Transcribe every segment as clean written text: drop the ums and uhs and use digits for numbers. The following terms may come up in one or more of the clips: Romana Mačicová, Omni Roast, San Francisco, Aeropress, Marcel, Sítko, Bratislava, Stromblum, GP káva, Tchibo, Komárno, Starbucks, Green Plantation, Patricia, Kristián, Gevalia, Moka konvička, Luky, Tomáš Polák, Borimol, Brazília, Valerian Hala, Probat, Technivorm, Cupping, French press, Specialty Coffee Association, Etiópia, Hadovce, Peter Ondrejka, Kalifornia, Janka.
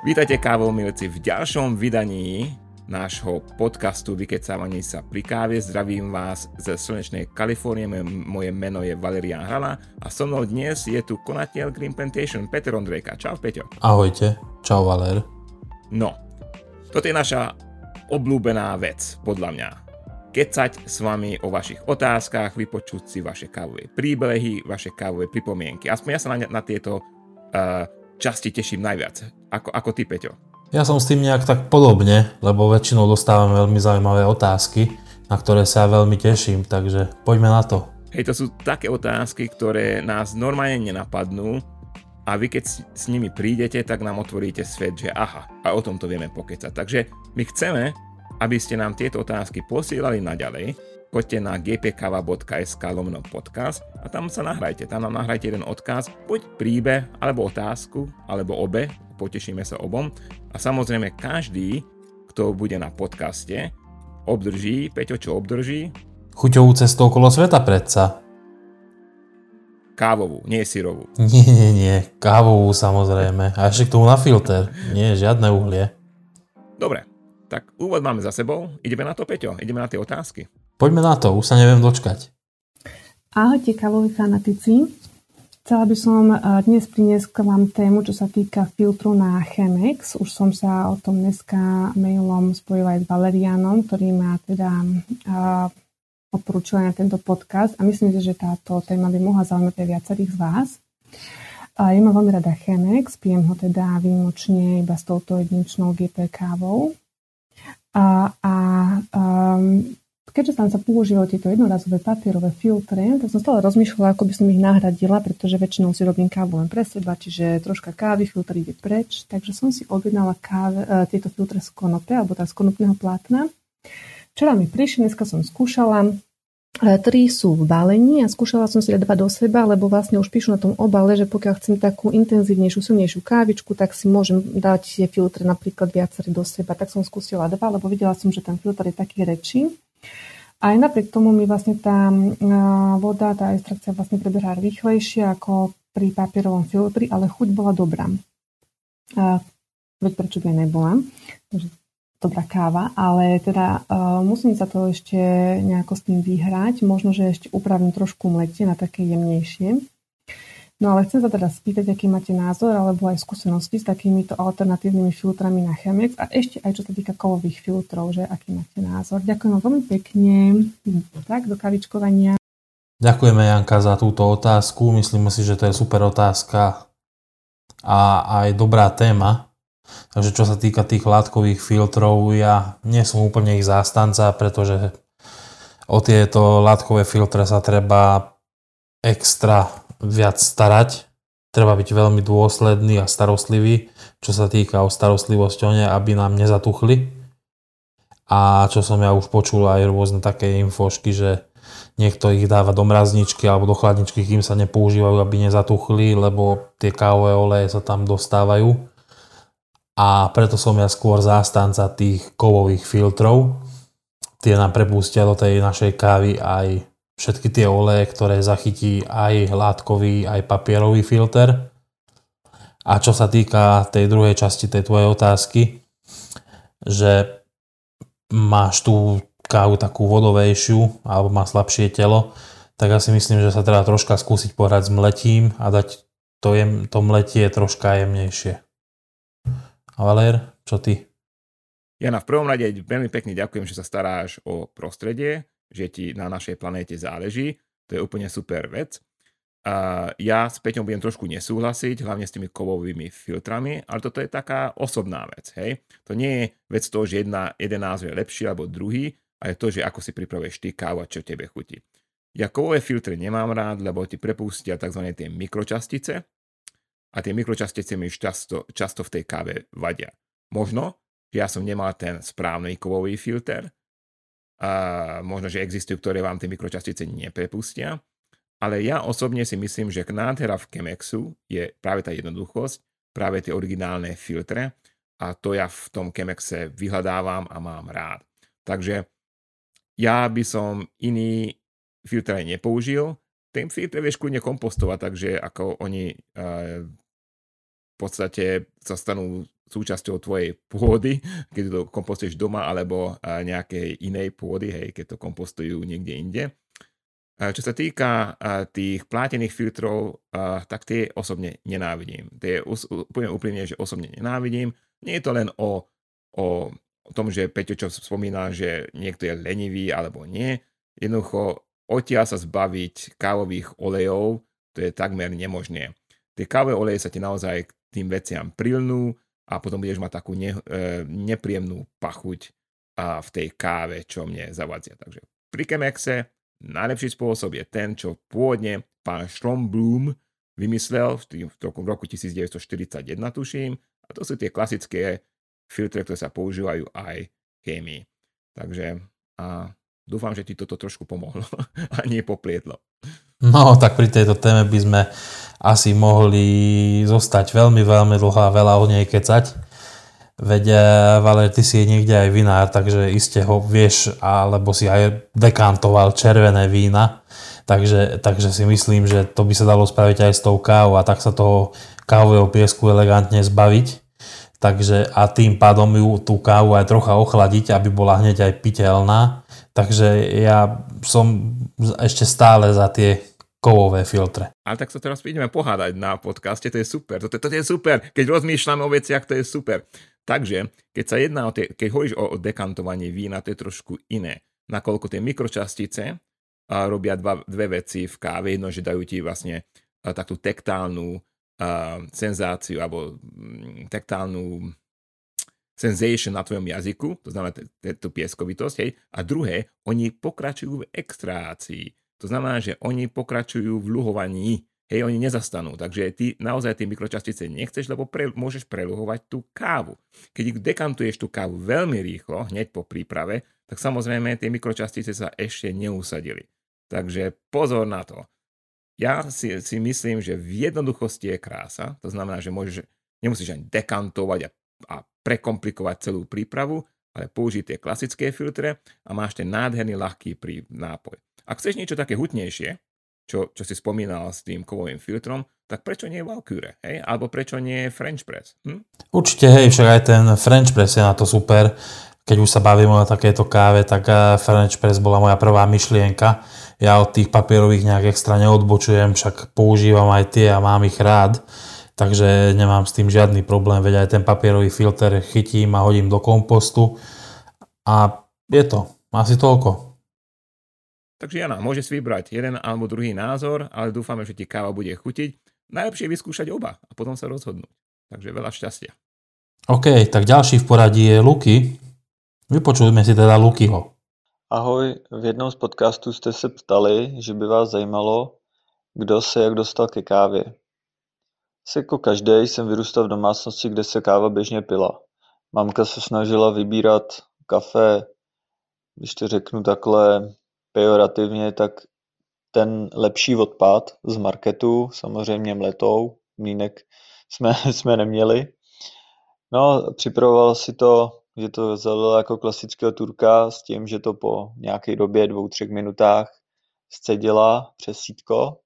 Vítajte kávomilci v ďalšom vydaní nášho podcastu Vykecávaní sa pri káve. Zdravím vás ze slnečnej Kalifornie, moje meno je Valerian Hala a so mnou dnes je tu konateľ Green Plantation Peter Ondrejka. Čau Peťo. Ahojte, čau Valer. No, toto je naša obľúbená vec, podľa mňa. Kecať s vami o vašich otázkach, vypočuť si vaše kávové príbehy, vaše kávové pripomienky. Aspoň ja sa na tieto časti teším najviac. Ako ty, Peťo? Ja som s tým nejak tak podobne, lebo väčšinou dostávam veľmi zaujímavé otázky, na ktoré sa veľmi teším, takže poďme na to. Hej, to sú také otázky, ktoré nás normálne nenapadnú a vy keď s nimi prídete, tak nám otvoríte svet, že aha, a o tom to vieme pokecať. Takže my chceme, aby ste nám tieto otázky posielali naďalej. Poďte na gpkava.sk/podcast a tam sa nahrajte. Tam nám nahrajte jeden odkaz, buď príbeh, alebo otázku, alebo obe, potešíme sa obom. A samozrejme každý, kto bude na podcaste, obdrží, Peťo, čo obdrží? Chuťovú cestou okolo sveta predsa. Kávovú, nie syrovú. Nie, kávovú samozrejme. A ešte k tomu na filter. Nie, žiadne uhlie. Dobre, tak úvod máme za sebou. Ideme na to, Peťo, ideme na tie otázky. Poďme na to, už sa neviem dočkať. Ahojte kávoví fanatici. Chcela by som dnes priniesť k vám tému, čo sa týka filtru na Chemex. Už som sa o tom dneska mailom spojila aj s Valerianom, ktorý ma teda odporúčila na tento podcast a myslím si, že táto téma by mohla zaujímať aj viacerých z vás. Ja mám veľmi rada Chemex, pijem ho teda výmočne iba s touto jedničnou GP kávou. Keďže tam sa používali tieto jednorazové papierové filtre, tak som stále rozmýšľala, ako by som ich nahradila, pretože väčšinou si robím kávu len pre seba, čiže troška kávy, filter ide preč. Takže som si objednala tieto filtre z konope, alebo z konopného plátna. Včera mi prišli, dneska som skúšala. 3 sú v balení a skúšala som si dať 2 do seba, lebo vlastne už píšu na tom obale, že pokiaľ chcem takú intenzívnejšiu, silnejšiu kávičku, tak si môžem dať tie filtre napríklad viaceré do seba. Tak som skúsila 2, lebo videla som, že ten filter je taký rečí. Aj napriek tomu mi vlastne tá voda, tá extrakcia vlastne prebehla rýchlejšie ako pri papierovom filtri, ale chuť bola dobrá. Veď prečo by nebola? Takže dobrá káva, ale teda musím sa to ešte nejako s tým vyhrať. Možno, že ešte upravím trošku mletie na také jemnejšie. No ale chcem sa teda spýtať, aký máte názor alebo aj skúsenosti s takýmito alternatívnymi filtrami na Chemex a ešte aj čo sa týka kovových filtrov, že aký máte názor. Ďakujem vám veľmi pekne. Tak, do kavičkovania. Ďakujeme, Janka, za túto otázku. Myslíme si, že to je super otázka a aj dobrá téma. Takže čo sa týka tých látkových filtrov, ja nie som úplne ich zástanca, pretože o tieto látkové filtre sa treba extra viac starať, treba byť veľmi dôsledný a starostlivý, čo sa týka o starostlivosť o ne, aby nám nezatuchli. A čo som ja už počul aj rôzne také infošky, že niekto ich dáva do mrazničky alebo do chladničky, kým sa nepoužívajú, aby nezatuchli, lebo tie kávové oleje sa tam dostávajú. A preto som ja skôr zástanca tých kovových filtrov. Tie nám prepustia do tej našej kávy aj všetky tie oleje, ktoré zachytí aj látkový, aj papierový filter. A čo sa týka tej druhej časti tej tvojej otázky, že máš tú kávu takú vodovejšiu alebo má slabšie telo, tak ja si myslím, že sa treba troška skúsiť pohrať s mletím a dať to mletie troška jemnejšie. A Valér, čo ty? Jana, v prvom rade veľmi pekne ďakujem, že sa staráš o prostredie, že ti na našej planéte záleží. To je úplne super vec. Ja s Peťom budem trošku nesúhlasiť, hlavne s tými kovovými filtrami, ale toto je taká osobná vec. Hej? To nie je vec toho, že jeden názor je lepší alebo druhý, ale to, že ako si pripravuješ ty kávu a čo tebe chutí. Ja kovové filtre nemám rád, lebo ti prepustia tzv. Tie mikročastice a tie mikročastice mi často v tej káve vadia. Možno, že ja som nemal ten správny kovový filter, možno, že existujú, ktoré vám tie mikročastice neprepustia, ale ja osobne si myslím, že nádhera v Chemexu je práve tá jednoduchosť, práve tie originálne filtre a to ja v tom Chemexe vyhľadávam a mám rád. Takže ja by som iný filtr nepoužil, ten filtr vieš kľudne kompostovať, takže ako oni v podstate sa stanú súčasťou tvojej pôdy, keď to kompostuješ doma alebo nejakej inej pôdy, hej, keď to kompostujú niekde inde. Čo sa týka tých plátených filtrov, tak tie osobne nenávidím. Tie poviem úplne, že osobne nenávidím. Nie je to len o tom, že Peťo čo spomínal, že niekto je lenivý alebo nie. Jednoducho odtiaľ sa zbaviť kávových olejov, to je takmer nemožné. Tie kávové oleje sa ti naozaj k tým veciam prilnú a potom budeš mať takú nepríjemnú pachuť v tej káve, čo mne zavadzia. Takže pri Chemexe najlepší spôsob je ten, čo pôvodne pán Stromblum vymyslel v roku 1941, tuším. A to sú tie klasické filtre, ktoré sa používajú aj v chémii. Takže dúfam, že ti toto trošku pomohlo a nie poplietlo. No, tak pri tejto téme by sme asi mohli zostať veľmi, veľmi dlho a veľa o nej kecať. Veď, Valer, ty si je niekde aj vinár, takže iste ho vieš, alebo si aj dekantoval červené vína, takže si myslím, že to by sa dalo spraviť aj s tou kávou a tak sa toho kávového piesku elegantne zbaviť. Takže a tým pádom ju tú kávu aj trocha ochladiť, aby bola hneď aj piteľná. Takže ja som ešte stále za tie kovové filtre. Ale tak sa teraz ideme pohádať na podcaste, to je super, toto je super, keď rozmýšľame o veciach, to je super. Takže, keď sa jedná keď hovoríš o dekantovaní vína, to je trošku iné. Nakoľko tie mikročastice robia dve veci v káve. Jedno, že dajú ti vlastne takú tektálnu senzáciu alebo tektálnu sensation na tvojom jazyku, to znamená tú pieskovitosť. Hej. A druhé, oni pokračujú v extrácii. To znamená, že oni pokračujú v luhovaní. Hej, oni nezastanú. Takže ty naozaj tie mikročastice nechceš, lebo môžeš preluhovať tú kávu. Keď dekantuješ tú kávu veľmi rýchlo, hneď po príprave, tak samozrejme tie mikročastice sa ešte neusadili. Takže pozor na to. Ja si myslím, že v jednoduchosti je krása. To znamená, že nemusíš ani dekantovať a prekomplikovať celú prípravu, ale použiť tie klasické filtre a máš ten nádherný ľahký nápoj. Ak chceš niečo také hutnejšie, čo si spomínal s tým kovovým filtrom, tak prečo nie je Valkyrie, hej? Alebo prečo nie je French press? Určite, hej, však aj ten French press je na to super. Keď už sa bavíme o takejto káve, tak French press bola moja prvá myšlienka. Ja od tých papierových nejak extra neodbočujem, však používam aj tie a mám ich rád. Takže nemám s tým žiadny problém, veď aj ten papierový filter chytím a hodím do kompostu. A je to, asi toľko. Takže Jana, môžeš vybrať jeden alebo druhý názor, ale dúfame, že ti káva bude chutiť. Najlepšie je vyskúšať oba a potom sa rozhodnúť. Takže veľa šťastia. OK, tak ďalší v poradí je Luky. Vypočujme si teda Lukyho. Ahoj, v jednom z podcastů ste se ptali, že by vás zajímalo, kdo se jak dostal ke kávě. Se jako každej jsem vyrůstal v domácnosti, kde se káva běžně pila. Mamka se snažila vybírat kafe, když to řeknu takhle pejorativně, tak ten lepší odpad z marketu, samozřejmě mletou, mlýnek jsme neměli. No, připravoval si to, že to zalila jako klasického Turka s tím, že to po nějaké době, 2-3 minutách scedila přes sítko.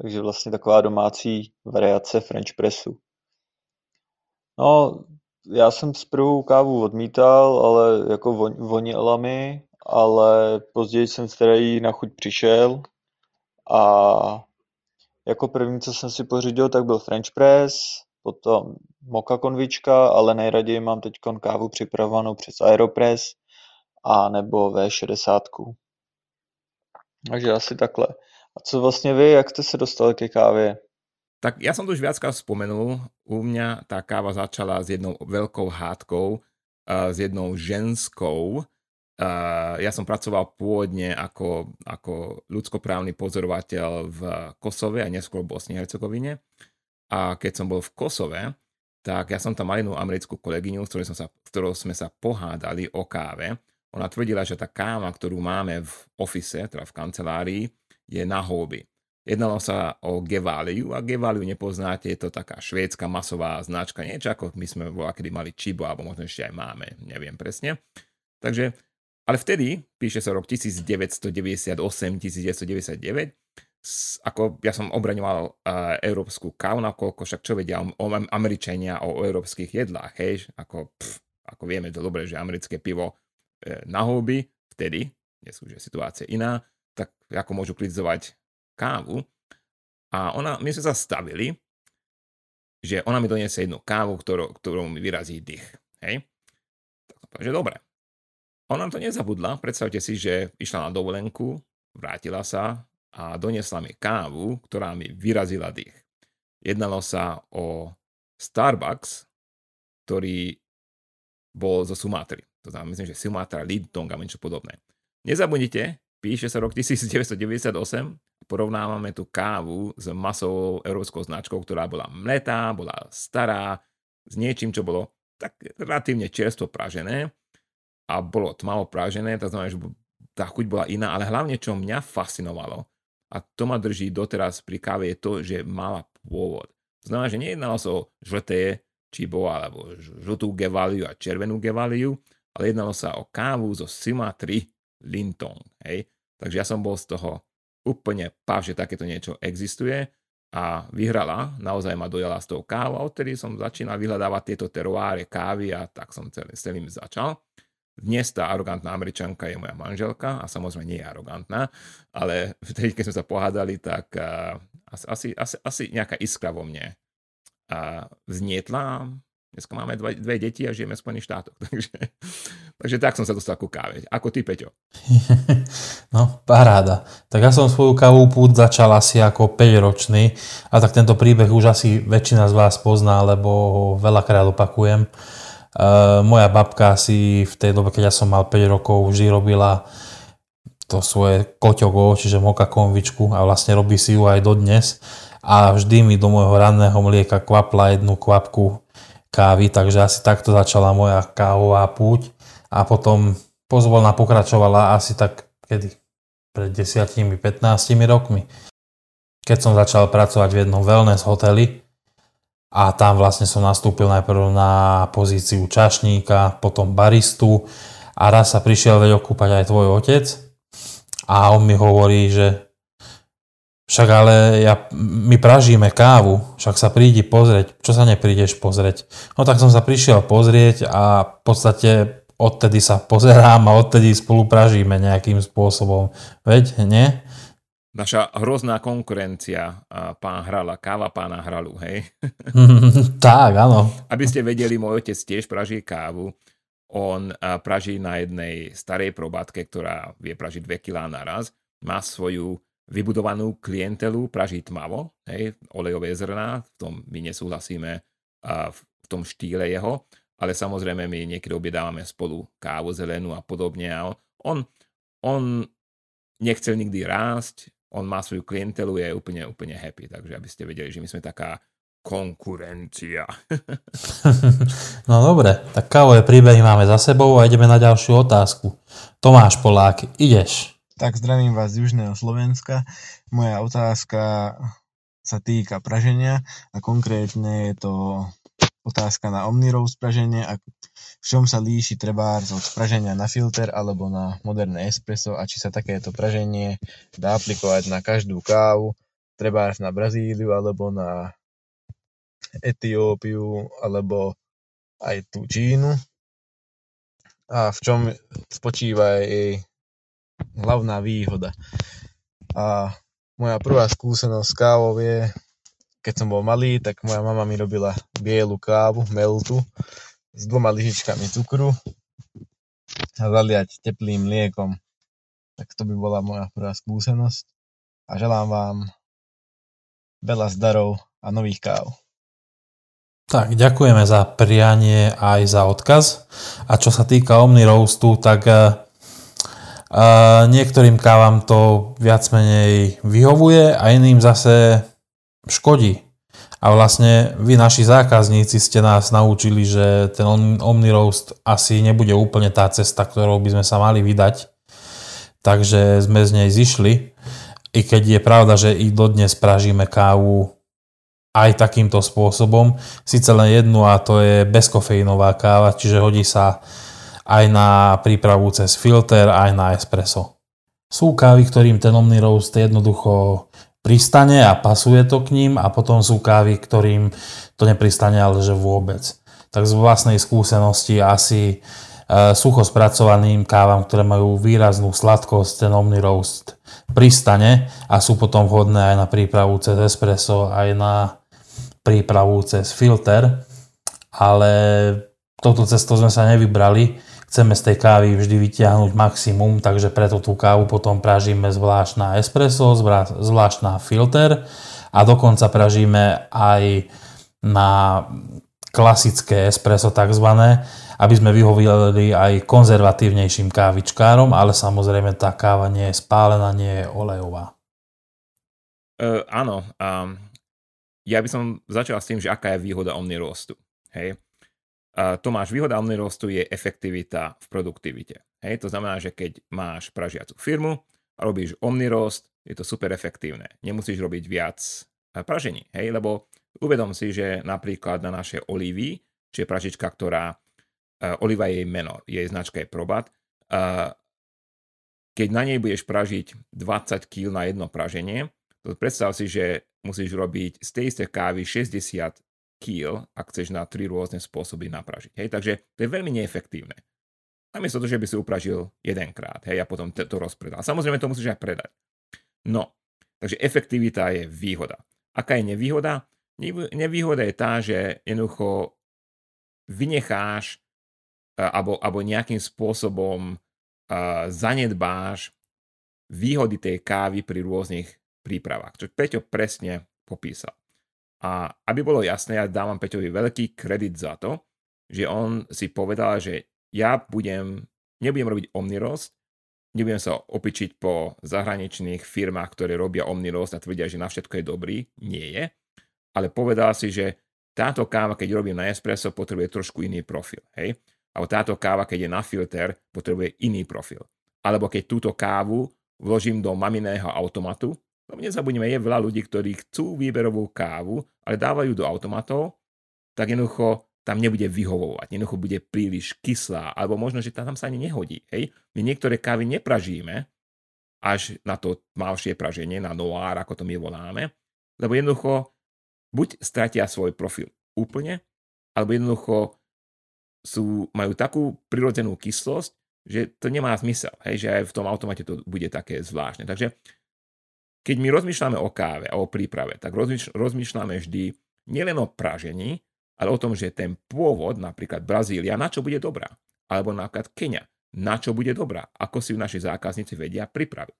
Takže vlastně taková domácí variace French pressu. No, já jsem zprvu kávu odmítal, ale jako vonila mi, ale později jsem tedy na chuť přišel a jako první, co jsem si pořídil, tak byl French press, potom Moka konvička, ale nejraději mám teď kávu připravovanou přes Aeropress a nebo V60. Takže asi takhle. A co vlastně vy, jak jste se dostali ke kávě? Tak já jsem to už viackrát spomenul, u mě ta káva začala s jednou velkou hádkou, s jednou ženskou. Ja som pracoval pôvodne ako ľudskoprávny pozorovateľ v Kosove a neskôr v Bosne a Hercegovine. A keď som bol v Kosove, tak ja som tam mal jednu americkú kolegyňu, s ktorou sme sa pohádali o káve. Ona tvrdila, že tá káva, ktorú máme v office, teda v kancelárii, je na hobby. Jednalo sa o Gevaliu a Gevaliu nepoznáte, je to taká švédska masová značka, niečo ako my sme kedy mali Tchibo, alebo možno ešte aj máme, neviem presne. Takže ale vtedy, píše sa rok 1998-1999, ako ja som obraňoval európsku kávu, nakoľko však čo vedia o Američania o európskych jedlách, hej, ako vieme to dobre, že americké pivo na huby, vtedy, dnes už je situácia iná, tak ako môžu kritizovať kávu. A my sme sa stavili, že ona mi doniesie jednu kávu, ktorou mi vyrazí dých. Hej? Tak že dobre. Ona to nezabudla, predstavte si, že išla na dovolenku, vrátila sa a doniesla mi kávu, ktorá mi vyrazila dých. Jednalo sa o Starbucks, ktorý bol zo Sumatry. To znamená, myslím, že Sumatra Lintong a niečo podobné. Nezabudnite, píše sa rok 1998, porovnávame tú kávu s masovou európskou značkou, ktorá bola mletá, bola stará, s niečím, čo bolo tak relatívne čerstvo pražené a bolo tmavo pražené, tak znamená, že tá chuť bola iná, ale hlavne, čo mňa fascinovalo a to ma drží doteraz pri káve, je to, že mala pôvod. To znamená, že nejednalo sa o žlté Tchibo alebo žltú Gevaliu a červenú Gevaliu, ale jednalo sa o kávu zo Sumatry Lintong. Hej? Takže ja som bol z toho úplne páv, že takéto niečo existuje a vyhrala, naozaj ma dojala s tou kávou a odtedy som začínal vyhľadávať tieto teruáre kávy a tak som celým začal. Dnes tá arogantná Američanka je moja manželka a samozrejme nie je arogantná, ale vtedy, keď sme sa pohádali, tak asi nejaká iskra vo mne vznietla. Dneska máme dve deti a žijeme v Spojených štátoch. Takže tak som sa dostal ku káve. Ako ty, Peťo? No, paráda. Tak ja som svoju kávovú púť začal asi ako 5-ročný a tak tento príbeh už asi väčšina z vás pozná, lebo ho veľakrát opakujem. Moja babka asi v tej dobe, keď ja som mal 5 rokov, vždy robila to svoje koťogo, čiže moka konvičku a vlastne robí si ju aj dodnes. A vždy mi do môjho ranného mlieka kvapla jednu kvapku kávy, takže asi takto začala moja kávová púť a potom pozvolna pokračovala asi tak kedy? Pred 10-15 rokmi. Keď som začal pracovať v jednom wellness hoteli a tam vlastne som nastúpil najprv na pozíciu čašníka, potom baristu a raz sa prišiel veď okúpať aj tvoj otec a on mi hovorí, že však ale my pražíme kávu, však sa prídi pozrieť, čo sa neprídeš pozrieť. No tak som sa prišiel pozrieť a v podstate odtedy sa pozerám a odtedy spolu pražíme nejakým spôsobom. Veď, nie? Naša hrozná konkurencia, pán Hrala, káva pána Hralu, hej? Tak, áno. Aby ste vedeli, môj otec tiež praží kávu. On praží na jednej starej probátke, ktorá vie pražiť 2 kilá naraz. Má svoju vybudovanú klientelu, praží tmavo, hej, olejové zrná, v tom my nesúhlasíme v tom štýle jeho, ale samozrejme my niekedy objedávame spolu kávu zelenú a podobne. A on nechcel nikdy rásť, on má svoju klientelu, je úplne happy, takže aby ste vedeli, že my sme taká konkurencia. No dobre, tak kávové príbehy máme za sebou a ideme na ďalšiu otázku. Tomáš Polák, ideš. Tak zdravím vás z Južného Slovenska. Moja otázka sa týka praženia a konkrétne je to otázka na Omni Roast praženie a v čom sa líši trebárs od praženia na filter alebo na moderné espresso a či sa takéto praženie dá aplikovať na každú kávu, trebárs na Brazíliu alebo na Etiópiu alebo aj tú Čínu a v čom spočíva jej hlavná výhoda. A moja prvá skúsenosť s kávou je, keď som bol malý, tak moja mama mi robila bielu kávu, meltu, s 2 lyžičkami cukru a zaliať teplým mliekom. Tak to by bola moja prvá skúsenosť a želám vám veľa zdarov a nových káv. Tak, ďakujeme za prianie aj za odkaz. A čo sa týka Omni Roastu, tak niektorým kávam to viac menej vyhovuje a iným zase škodí. A vlastne vy, naši zákazníci, ste nás naučili, že ten Omni Roast asi nebude úplne tá cesta, ktorou by sme sa mali vydať. Takže sme z nej zišli. I keď je pravda, že i dodnes pražíme kávu aj takýmto spôsobom. Síce len jednu a to je bezkofeínová káva, čiže hodí sa aj na prípravu cez filter, aj na espresso. Sú kávy, ktorým ten Omni Roast jednoducho pristane a pasuje to k ním, a potom sú kávy, ktorým to nepristane, ale že vôbec. Tak z vlastnej skúsenosti asi sucho spracovaným kávam, ktoré majú výraznú sladkosť, ten Omni Roast pristane a sú potom vhodné aj na prípravu cez espresso, aj na prípravu cez filter. Ale touto cestou sme sa nevybrali. Chceme z tej kávy vždy vytiahnuť maximum, takže preto tú kávu potom pražíme zvlášť na espresso, zvlášť na filter a dokonca pražíme aj na klasické espresso takzvané, aby sme vyhovili aj konzervatívnejším kávičkárom, ale samozrejme tá káva nie je spálená, nie je olejová. Áno, ja by som začal s tým, že aká je výhoda Omni Roastu. Hej. Tomáš, výhoda Omni Roastu je efektivita v produktivite. Hej, to znamená, že keď máš pražiacu firmu a robíš Omni Roast, je to super efektívne. Nemusíš robiť viac pražení, hej, lebo uvedom si, že napríklad na naše olivy, čiže pražička, ktorá, oliva je jej meno, jej značka je Probat, keď na nej budeš pražiť 20 kg na jedno praženie, to predstav si, že musíš robiť z tej istej kávy 60 kýl, ak chceš na 3 rôzne spôsoby napražiť. Hej, takže to je veľmi neefektívne. Namiesto toho, že by si upražil jedenkrát, hej, a potom to rozpredal. Samozrejme, to musíš aj predať. No, takže efektivita je výhoda. Aká je nevýhoda? Nevýhoda je tá, že jednoducho vynecháš alebo nejakým spôsobom zanedbáš výhody tej kávy pri rôznych prípravách. Čo Peťo presne popísal. A aby bolo jasné, ja dávam Peťovi veľký kredit za to, že on si povedal, že ja nebudem robiť Omni Roast, nebudem sa opičiť po zahraničných firmách, ktoré robia Omni Roast a tvrdia, že na všetko je dobrý. Nie je. Ale povedal si, že táto káva, keď robím na espresso, potrebuje trošku iný profil. Hej? Alebo táto káva, keď je na filter, potrebuje iný profil. Alebo keď túto kávu vložím do maminého automatu, lebo nezabudnime, je veľa ľudí, ktorí chcú výberovú kávu, ale dávajú do automatov, tak jednoducho tam nebude vyhovovať, jednoducho bude príliš kyslá, alebo možno, že tam sa ani nehodí. Hej? My niektoré kávy nepražíme až na to malšie praženie, na noir, ako to my voláme, lebo jednoducho buď stratia svoj profil úplne, alebo jednoducho majú takú prirodzenú kyslosť, že to nemá zmysel, hej? Že aj v tom automate to bude také zvláštne. Takže keď my rozmýšľame o káve a o príprave, tak rozmýšľame vždy nielen o pražení, ale o tom, že ten pôvod, napríklad Brazília, na čo bude dobrá, alebo napríklad Kenia, na čo bude dobrá, ako si naši zákazníci vedia pripraviť.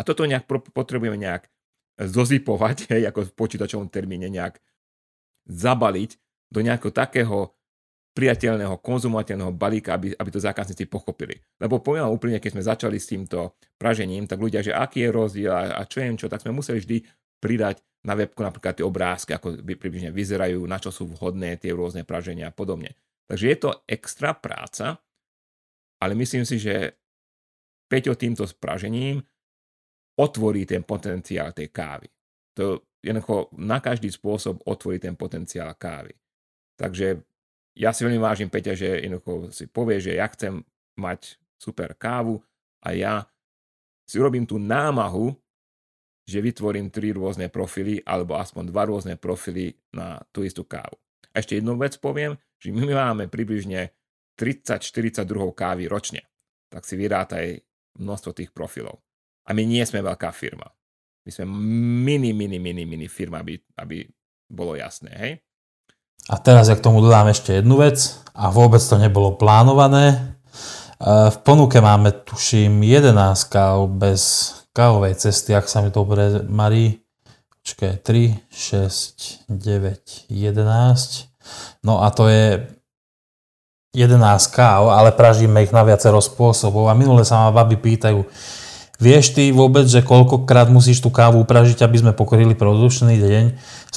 A toto nejak potrebujeme nejak zozipovať, hej, ako v počítačovom termíne nejak zabaliť do nejakého takého priateľného, konzumovateľného balíka, aby to zákazníci pochopili. Lebo poviem vám úplne, keď sme začali s týmto pražením, tak ľudia, že aký je rozdiel a čo je čo, tak sme museli vždy pridať na webku napríklad tie obrázky, ako približne vyzerajú, na čo sú vhodné tie rôzne praženia a podobne. Takže je to extra práca, ale myslím si, že Peťo týmto pražením otvorí ten potenciál tej kávy. To jednoducho na každý spôsob otvorí ten potenciál kávy. Takže ja si veľmi vážim, Peťa, že jednoducho si povie, že ja chcem mať super kávu a ja si urobím tú námahu, že vytvorím 3 rôzne profily alebo aspoň 2 rôzne profily na tú istú kávu. A ešte jednu vec poviem, že my máme približne 30-40 druhov kávy ročne. Tak si vyrátaj množstvo tých profilov. A my nie sme veľká firma. My sme mini firma, aby bolo jasné, hej? A teraz ja k tomu dodám ešte jednu vec a vôbec to nebolo plánované. V ponuke máme, tuším, 11 káv bez kávovej cesty, ak sa mi dobre marí. Počkaj, 3, 6, 9, 11. No a to je 11 káv, ale pražíme ich na viacero spôsobov. A minule sa ma baby pýtajú, vieš ty vôbec, že koľkokrát musíš tú kávu pražiť, aby sme pokryli produkčný deň?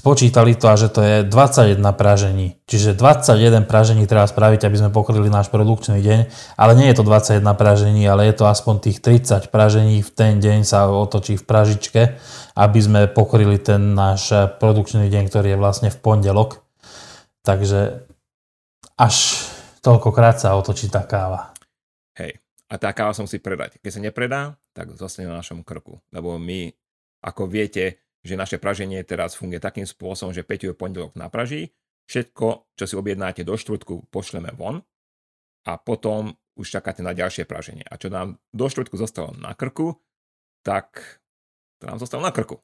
Spočítali to a že to je 21 pražení. Čiže 21 pražení treba spraviť, aby sme pokryli náš produkčný deň. Ale nie je to 21 pražení, ale je to aspoň tých 30 pražení v ten deň sa otočí v pražičke, aby sme pokryli ten náš produkčný deň, ktorý je vlastne v pondelok. Takže až toľkokrát sa otočí tá káva. Hej. A tá káva sa musí predať. Keď sa nepredá, tak zostane na našom krku. Lebo my Ako viete, že naše praženie teraz funguje takým spôsobom, že Peťo je pondelok napraží, všetko, čo si objednáte do štvrtku, pošleme von a potom už čakáte na ďalšie praženie. A čo nám do štvrtku zostalo na krku, tak to nám zostalo na krku.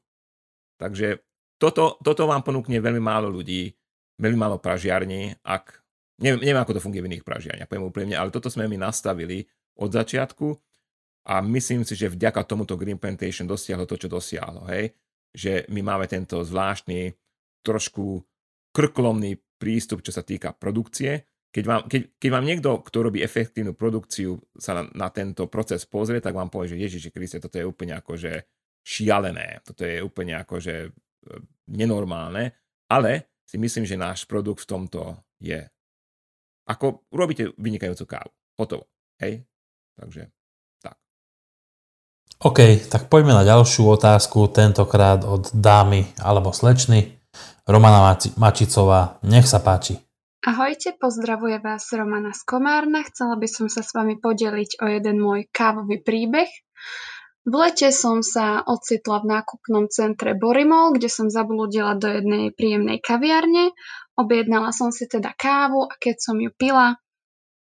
Takže toto vám ponúkne veľmi málo ľudí, veľmi málo pražiarní, ak neviem, ako to funguje v iných pražiarniach, poviem úplne, ale toto sme my nastavili od začiatku a myslím si, že vďaka tomuto Green Plantation dosiahlo to, čo dosiahlo, hej? Že my máme tento zvláštny, trošku krklomný prístup, čo sa týka produkcie. Keď vám niekto, kto robí efektívnu produkciu, sa na tento proces pozrie, tak vám povie, že Ježiši Kriste, toto je úplne akože šialené, toto je úplne akože nenormálne, ale si myslím, že náš produkt v tomto je. Ako robíte vynikajúcu kávu. Hotovo. Hej? Takže tak. OK, tak poďme na ďalšiu otázku, tentokrát od dámy alebo slečny. Romana Mačicová, nech sa páči. Ahojte, pozdravuje vás Romana z Komárna. Chcela by som sa s vami podeliť o jeden môj kávový príbeh. V lete som sa ocitla v nákupnom centre Borimol, kde som zablúdila do jednej príjemnej kaviarne. Objednala som si teda kávu a keď som ju pila,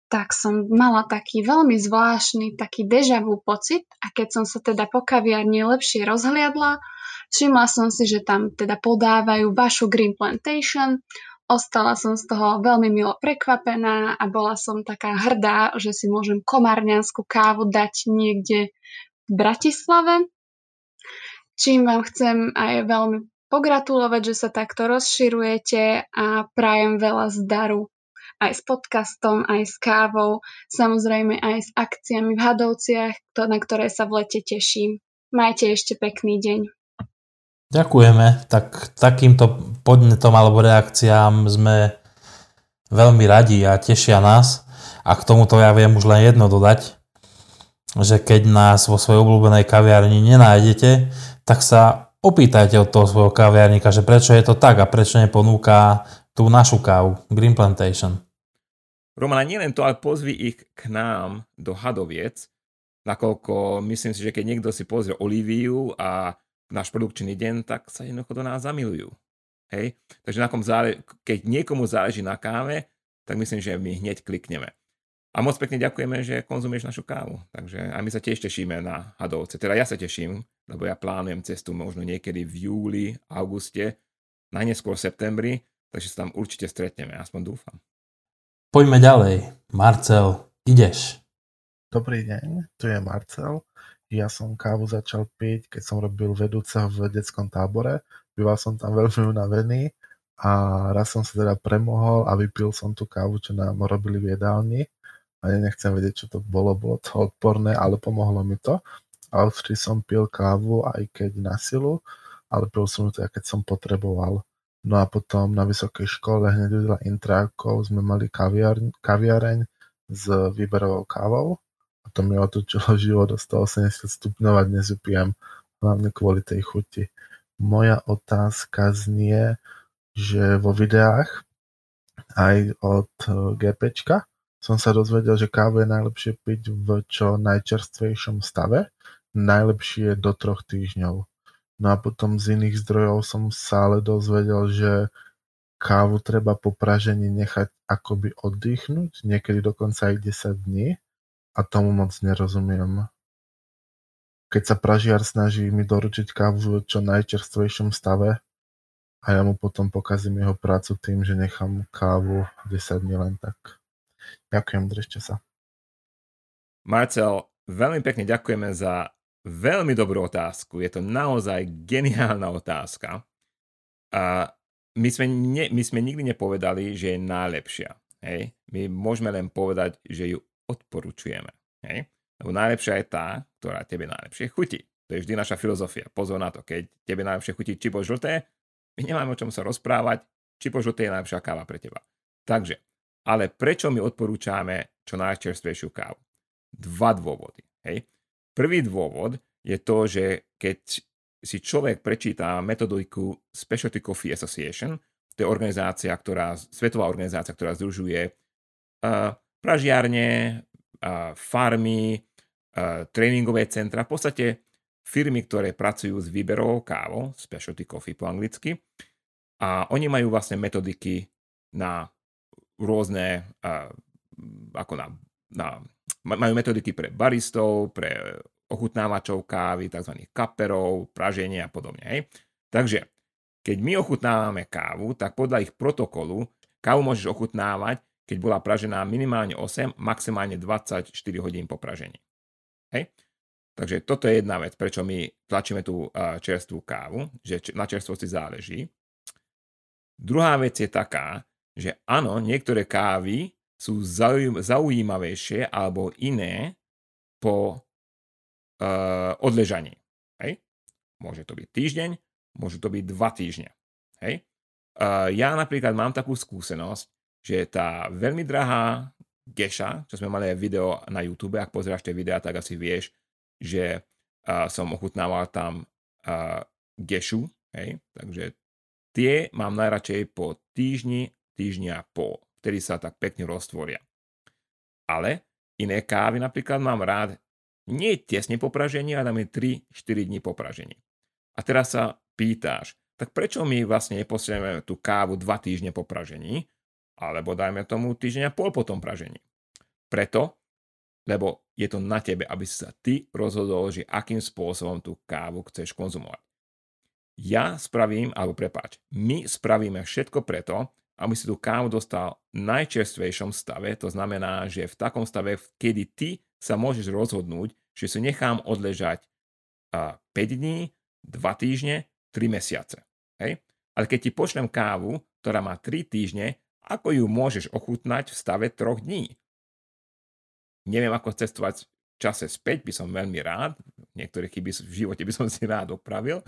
tak som mala taký veľmi zvláštny, taký deja vu pocit. A keď som sa teda po kaviarni lepšie rozhliadla, všimla som si, že tam teda podávajú vašu Green Plantation. Ostala som z toho veľmi milo prekvapená a bola som taká hrdá, že si môžem komárňanskú kávu dať niekde v Bratislave. Čím vám chcem aj veľmi pogratulovať, že sa takto rozširujete a prajem veľa zdaru. Aj s podcastom, aj s kávou, samozrejme aj s akciami v Hadovciach, na ktoré sa v lete teším. Majte ešte pekný deň. Ďakujeme, tak takýmto podnetom alebo reakciám sme veľmi radi a tešia nás a k tomuto ja viem už len jedno dodať, že keď nás vo svojej obľúbenej kaviarni nenájdete, tak sa opýtajte od toho svojho kaviarníka, že prečo je to tak a prečo neponúka tú našu kávu, Green Plantation. Romana, nielen to, ale pozvi ich k nám do Hadoviec, nakoľko myslím si, že keď niekto si pozrie Oliviu a náš produkčný deň, tak sa jednoducho do nás zamilujú. Hej? Takže keď niekomu záleží na káve, tak myslím, že my hneď klikneme. A moc pekne ďakujeme, že konzumuješ našu kávu. Takže a my sa tiež tešíme na Hadovce. Teda ja sa teším, lebo ja plánujem cestu možno niekedy v júli, auguste, najneskôr v septembri, takže sa tam určite stretneme, aspoň dúfam. Poďme ďalej. Marcel, ideš. Dobrý deň, tu je Marcel. Ja som kávu začal piť, keď som robil vedúca v detskom tábore. Býval som tam veľmi unavený a raz som sa teda premohol a vypil som tú kávu, čo nám robili v jedálni. A ja nechcem vedieť, čo to bolo. Bolo to odporné, ale pomohlo mi to. A vtedy som pil kávu, aj keď na silu, ale pil som to, keď som potreboval. No a potom na vysokej škole hneď vedľa intrákov sme mali kaviareň s výberovou kávou. A to mi otočilo život o 180 stupňov a dnes ju pijem hlavne kvôli tej chuti. Moja otázka znie, že vo videách aj od GPčka som sa dozvedel, že kávu je najlepšie piť v čo najčerstvejšom stave, najlepšie do 3 týždňov. No a potom z iných zdrojov som sa ale dozvedel, že kávu treba po pražení nechať akoby oddychnúť, niekedy dokonca aj 10 dní. A tomu moc nerozumiem. Keď sa pražiar snaží mi doručiť kávu v čo najčerstvejšom stave a ja mu potom pokazím jeho prácu tým, že nechám kávu 10 dní len tak. Ďakujem, držte sa. Marcel, veľmi pekne ďakujeme za veľmi dobrú otázku. Je to naozaj geniálna otázka. A my sme nikdy nepovedali, že je najlepšia. Hej? My môžeme len povedať, že ju odporúčujeme. Hej? Lebo najlepšia je tá, ktorá tebe najlepšie chutí. To je vždy naša filozofia. Pozor na to, keď tebe najlepšie chutí čipo žlté, my nemáme o čom sa rozprávať, čipo žlté je najlepšia káva pre teba. Takže, ale prečo my odporúčame čo najčerstvejšiu kávu? 2 dôvody. Hej? Prvý dôvod je to, že keď si človek prečíta metodiku Specialty Coffee Association, to je organizácia, svetová organizácia, ktorá združuje pražiarne, farmy, tréningové centra, v podstate firmy, ktoré pracujú s výberovou kávou, specialty coffee po anglicky, a oni majú vlastne metodiky na rôzne, ako majú metodiky pre baristov, pre ochutnávačov kávy, tzv. Kapperov, praženie a podobne. Hej. Takže, keď my ochutnávame kávu, tak podľa ich protokolu kávu môžeš ochutnávať, keď bola pražená minimálne 8, maximálne 24 hodín po pražení. Hej. Takže toto je jedna vec, prečo my tlačíme tú čerstvú kávu, že na čerstvosti záleží. Druhá vec je taká, že áno, niektoré kávy sú zaujímavejšie alebo iné po odležaní. Hej. Môže to byť týždeň, môžu to byť 2 týždne. Hej. Ja napríklad mám takú skúsenosť, že tá veľmi drahá geša, čo sme mali video na YouTube, ak pozeráš tie videá, tak asi vieš, že som ochutnával tam gešu. Hej. Takže tie mám najradšej po týždni a pol, ktorý sa tak pekne roztvoria. Ale iné kávy napríklad mám rád nie tesne po pražení, ale dáme 3-4 dní po pražení. A teraz sa pýtáš, tak prečo my vlastne neposielame tú kávu 2 týždne po pražení, alebo dajme tomu týždeň a pol po tom pražení? Preto, lebo je to na tebe, aby si sa ty rozhodol, že akým spôsobom tú kávu chceš konzumovať. My spravíme všetko preto, aby si tú kávu dostal v najčerstvejšom stave, to znamená, že v takom stave, kedy ty sa môžeš rozhodnúť, že si nechám odležať 5 dní, 2 týždne, 3 mesiace. Hej? Ale keď ti pošlem kávu, ktorá má 3 týždne, ako ju môžeš ochutnať v stave 3 dní? Neviem, ako cestovať v čase späť, by som veľmi rád. Niektoré chyby v živote by som si rád opravil.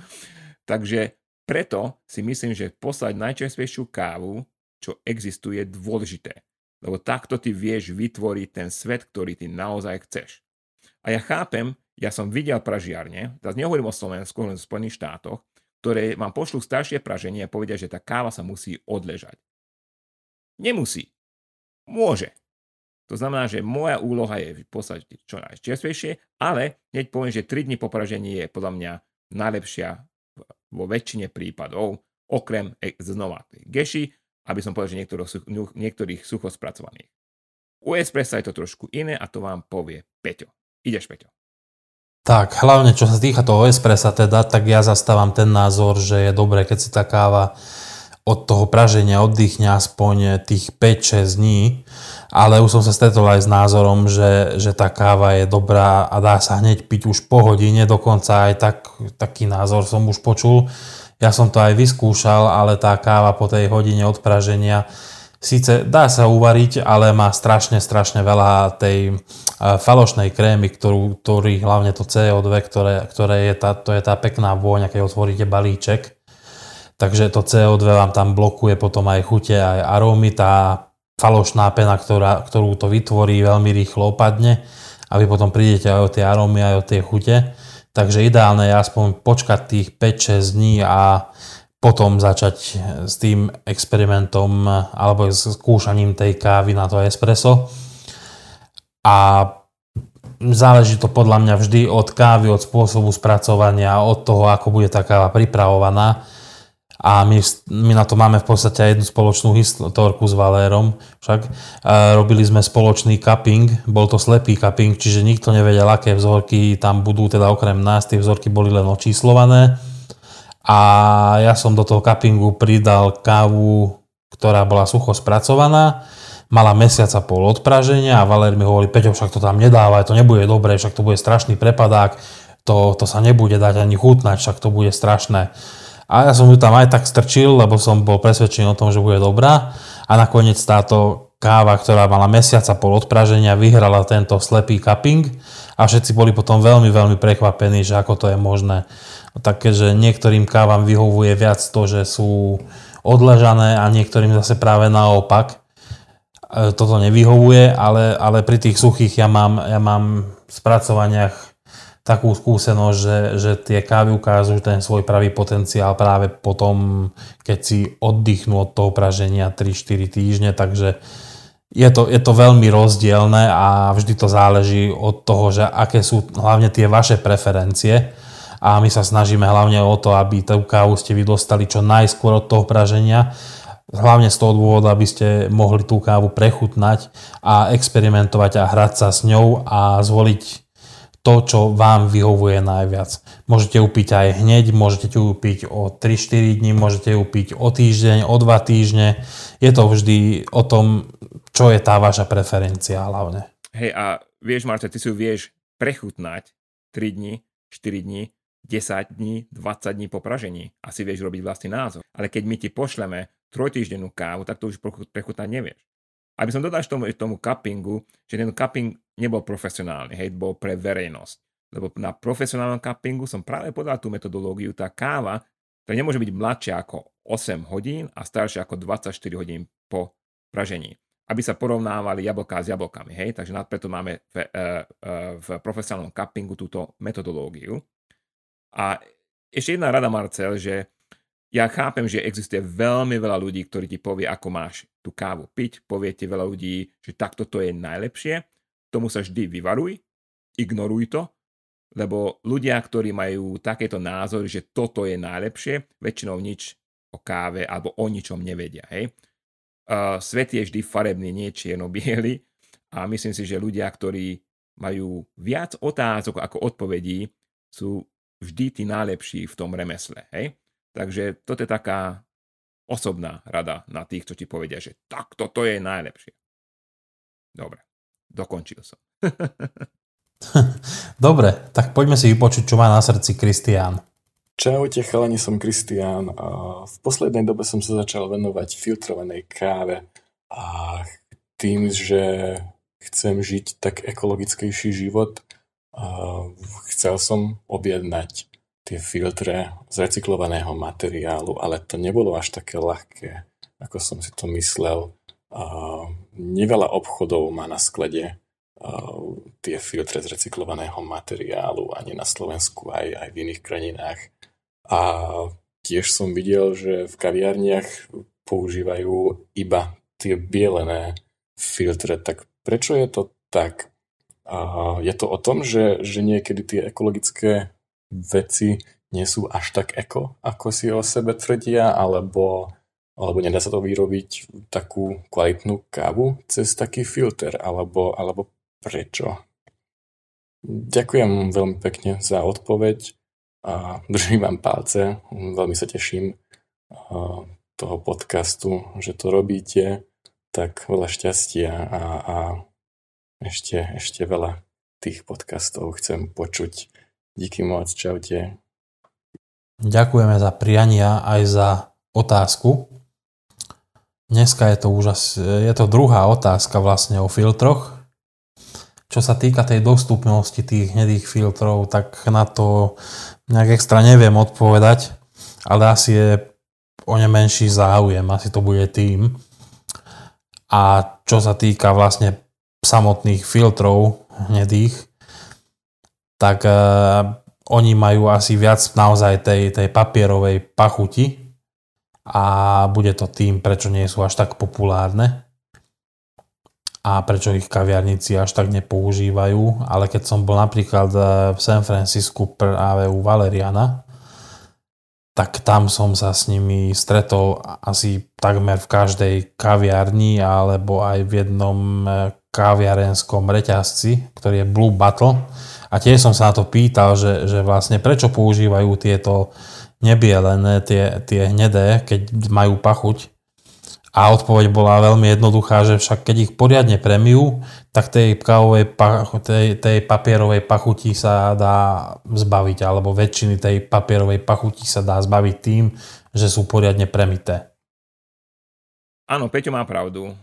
Takže preto si myslím, že poslať najčerstvejšiu kávu, čo existuje, je dôležité. Lebo takto ty vieš vytvoriť ten svet, ktorý ty naozaj chceš. A ja chápem, ja som videl pražiarne, teraz nehovorím o Slovensku, len o Spojených štátoch, ktoré vám pošlú staršie praženie a povedia, že tá káva sa musí odležať. Nemusí. Môže. To znamená, že moja úloha je poslať čo najčerstvejšie, ale hneď poviem, že 3 dní po pražení je podľa mňa najlepšia vo väčšine prípadov, okrem znova geši, aby som povedal, že niektorých sucho spracovaných. U espressa je to trošku iné a to vám povie Peťo. Ideš, Peťo. Tak, hlavne čo sa týka toho espressa teda, tak ja zastávam ten názor, že je dobré, keď si tá káva od toho praženia oddychne aspoň tých 5-6 dní, ale už som sa stretol aj s názorom, že tá káva je dobrá a dá sa hneď piť už po hodine, dokonca aj taký názor som už počul. Ja som to aj vyskúšal, ale tá káva po tej hodine od praženia síce dá sa uvariť, ale má strašne veľa tej falošnej krémy, ktorý hlavne to CO2, ktoré je tá pekná vôňa, keď otvoríte balíček. Takže to CO2 vám tam blokuje potom aj chute, aj arómy. Tá falošná pena, ktorú to vytvorí, veľmi rýchlo opadne a vy potom prídete aj o tie arómy, aj o tie chute. Takže ideálne je aspoň počkať tých 5-6 dní a potom začať s tým experimentom alebo s skúšaním tej kávy na to espresso. A záleží to podľa mňa vždy od kávy, od spôsobu spracovania, od toho, ako bude tá káva pripravovaná. A my na to máme v podstate aj jednu spoločnú historku s Valérom. Však robili sme spoločný cupping, bol to slepý cupping, čiže nikto nevedel, aké vzorky tam budú, teda okrem nás, tie vzorky boli len očíslované. A ja som do toho cuppingu pridal kávu, ktorá bola sucho spracovaná, mala mesiac a pol od praženia a Valér mi hovorí, Peťo, však to tam nedávaj, to nebude dobré, však to bude strašný prepadák, to sa nebude dať ani chutnať, však to bude strašné. A ja som ju tam aj tak strčil, lebo som bol presvedčený o tom, že bude dobrá. A nakoniec táto káva, ktorá mala mesiac a pol od praženia, vyhrala tento slepý cupping. A všetci boli potom veľmi prekvapení, že ako to je možné. Takže niektorým kávam vyhovuje viac to, že sú odležané a niektorým zase práve naopak. Toto nevyhovuje, ale pri tých suchých ja mám v spracovaniach takú skúsenosť, že tie kávy ukážu ten svoj pravý potenciál práve potom, keď si oddychnú od toho praženia 3-4 týždne, takže je to veľmi rozdielne a vždy to záleží od toho, že aké sú hlavne tie vaše preferencie a my sa snažíme hlavne o to, aby tú kávu ste vy dostali čo najskôr od toho praženia. Hlavne z toho dôvodu, aby ste mohli tú kávu prechutnať a experimentovať a hrať sa s ňou a zvoliť to, čo vám vyhovuje najviac. Môžete ju piť aj hneď, môžete ju piť o 3-4 dní, môžete ju piť o týždeň, o 2 týždne. Je to vždy o tom, čo je tá vaša preferencia hlavne. Hej, a vieš, Marcel, ty si ju vieš prechutnať 3 dní, 4 dní, 10 dní, 20 dní po pražení. A si vieš robiť vlastný názor. Ale keď my ti pošleme trojtýždennú kávu, tak to už prechutnať nevieš. Aby som dodal tomu cuppingu, že ten cupping nebol profesionálny, hej, bol pre verejnosť. Lebo na profesionálnom cuppingu som práve podal tú metodológiu, tá káva, ktorá nemôže byť mladšia ako 8 hodín a staršia ako 24 hodín po pražení. Aby sa porovnávali jablká s jablkami, hej, takže preto máme v profesionálnom cuppingu túto metodológiu. A ešte jedna rada, Marcel, že ja chápem, že existuje veľmi veľa ľudí, ktorí ti povie, ako máš tú kávu piť. Povie ti veľa ľudí, že takto to je najlepšie. Tomu sa vždy vyvaruj, ignoruj to, lebo ľudia, ktorí majú takéto názory, že toto je najlepšie, väčšinou nič o káve alebo o ničom nevedia. Hej? Svet je vždy farebný, nie čierno-biely a myslím si, že ľudia, ktorí majú viac otázok ako odpovedí, sú vždy tí najlepší v tom remesle. Hej? Takže toto je taká osobná rada na tých, čo ti povedia, že tak toto je najlepšie. Dobre, dokončil som. Dobre, tak poďme si vypočuť, čo má na srdci Kristián. Čaute chalani, som Kristián. V poslednej dobe som sa začal venovať filtrovanej káve a tým, že chcem žiť tak ekologickejší život, chcel som objednať tie filtre z recyklovaného materiálu, ale to nebolo až také ľahké, ako som si to myslel. Neveľa obchodov má na sklade tie filtre z recyklovaného materiálu, ani na Slovensku, aj v iných krajinách. A tiež som videl, že v kaviarniach používajú iba tie bielené filtre. Tak prečo je to tak? Je to o tom, že niekedy tie ekologické veci nie sú až tak eko, ako si o sebe tvrdia, alebo nedá sa to vyrobiť takú kvalitnú kávu cez taký filter, alebo prečo? Ďakujem veľmi pekne za odpoveď a držím vám palce. Veľmi sa teším toho podcastu, že to robíte. Tak veľa šťastia a ešte veľa tých podcastov chcem počuť. Díky moc, čaute. Ďakujeme za priania aj za otázku. Dneska je to druhá otázka vlastne o filtroch. Čo sa týka tej dostupnosti tých hnedých filtrov, tak na to nejak extra neviem odpovedať, ale asi je o ne menší záujem, asi to bude tým. A čo sa týka vlastne samotných filtrov hnedých, tak oni majú asi viac naozaj tej papierovej pachuti a bude to tým, prečo nie sú až tak populárne a prečo ich kaviarnici až tak nepoužívajú. Ale keď som bol napríklad v San Francisco práve u Valeriana, tak tam som sa s nimi stretol asi takmer v každej kaviarni alebo aj v jednom kaviarenskom reťazci, ktorý je Blue Bottle. A tiež som sa na to pýtal, že vlastne prečo používajú tieto nebielené, tie hnedé, keď majú pachuť. A odpoveď bola veľmi jednoduchá, že však keď ich poriadne premijú, tak tej papierovej pachuti sa dá zbaviť, alebo väčšiny tej papierovej pachuti sa dá zbaviť tým, že sú poriadne premité. Áno, Peťo má pravdu,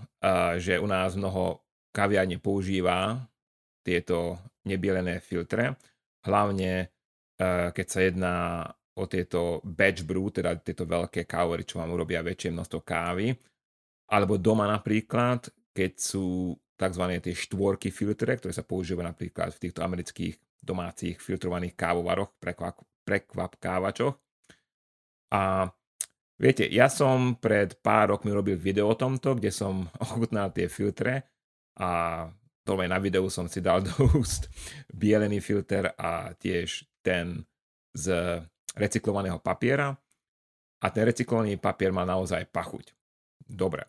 že u nás mnoho kaviarní používa tieto nebielené filtre, hlavne keď sa jedná o tieto batch brew, teda tieto veľké kávory, čo vám urobia väčšie množstvo kávy, alebo doma napríklad, keď sú tzv. Tie štvorky filtre, ktoré sa používajú napríklad v týchto amerických domácich filtrovaných kávovaroch, prekvapkávačoch. A viete, ja som pred pár rokmi robil video o tomto, kde som ochutnal tie filtre a na videu som si dal do úst bielený filter a tiež ten z recyklovaného papiera a ten recyklovaný papier má naozaj pachuť. Dobre,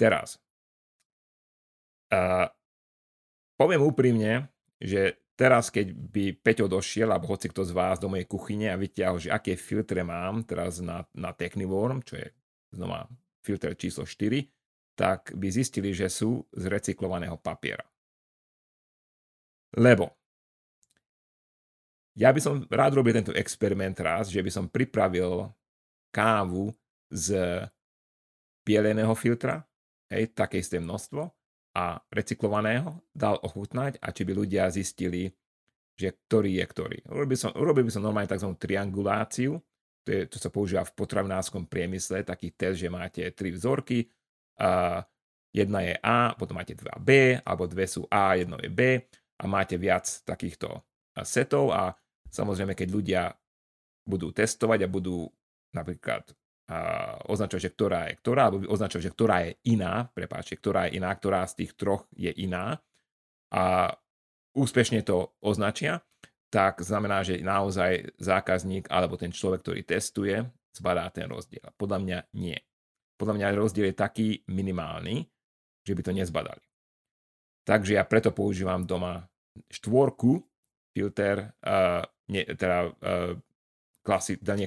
teraz poviem úprimne, že teraz keď by Peťo došiel alebo hoci kto z vás do mojej kuchyne a vytiahol, že aké filtre mám teraz na Technivorm, čo je znova filter číslo 4, tak by zistili, že sú z recyklovaného papiera. Lebo ja by som rád robil tento experiment raz, že by som pripravil kávu z bieleného filtra, hej, také isté množstvo a recyklovaného, dal ochutnať a či by ľudia zistili, že ktorý je ktorý. Urobil by som normálne takzvanú trianguláciu, to sa používa v potravinárskom priemysle, taký test, že máte tri vzorky, jedna je A, potom máte 2B, alebo dve sú A, jedno je B a máte viac takýchto setov a samozrejme, keď ľudia budú testovať a budú napríklad označovať, že ktorá je ktorá, alebo označovať, že ktorá je iná, ktorá z tých troch je iná a úspešne to označia, tak znamená, že naozaj zákazník alebo ten človek, ktorý testuje, zbadá ten rozdiel. Podľa mňa nie. Podľa mňa rozdiel je taký minimálny, že by to nezbadali. Takže ja preto používam doma 4 filter, nie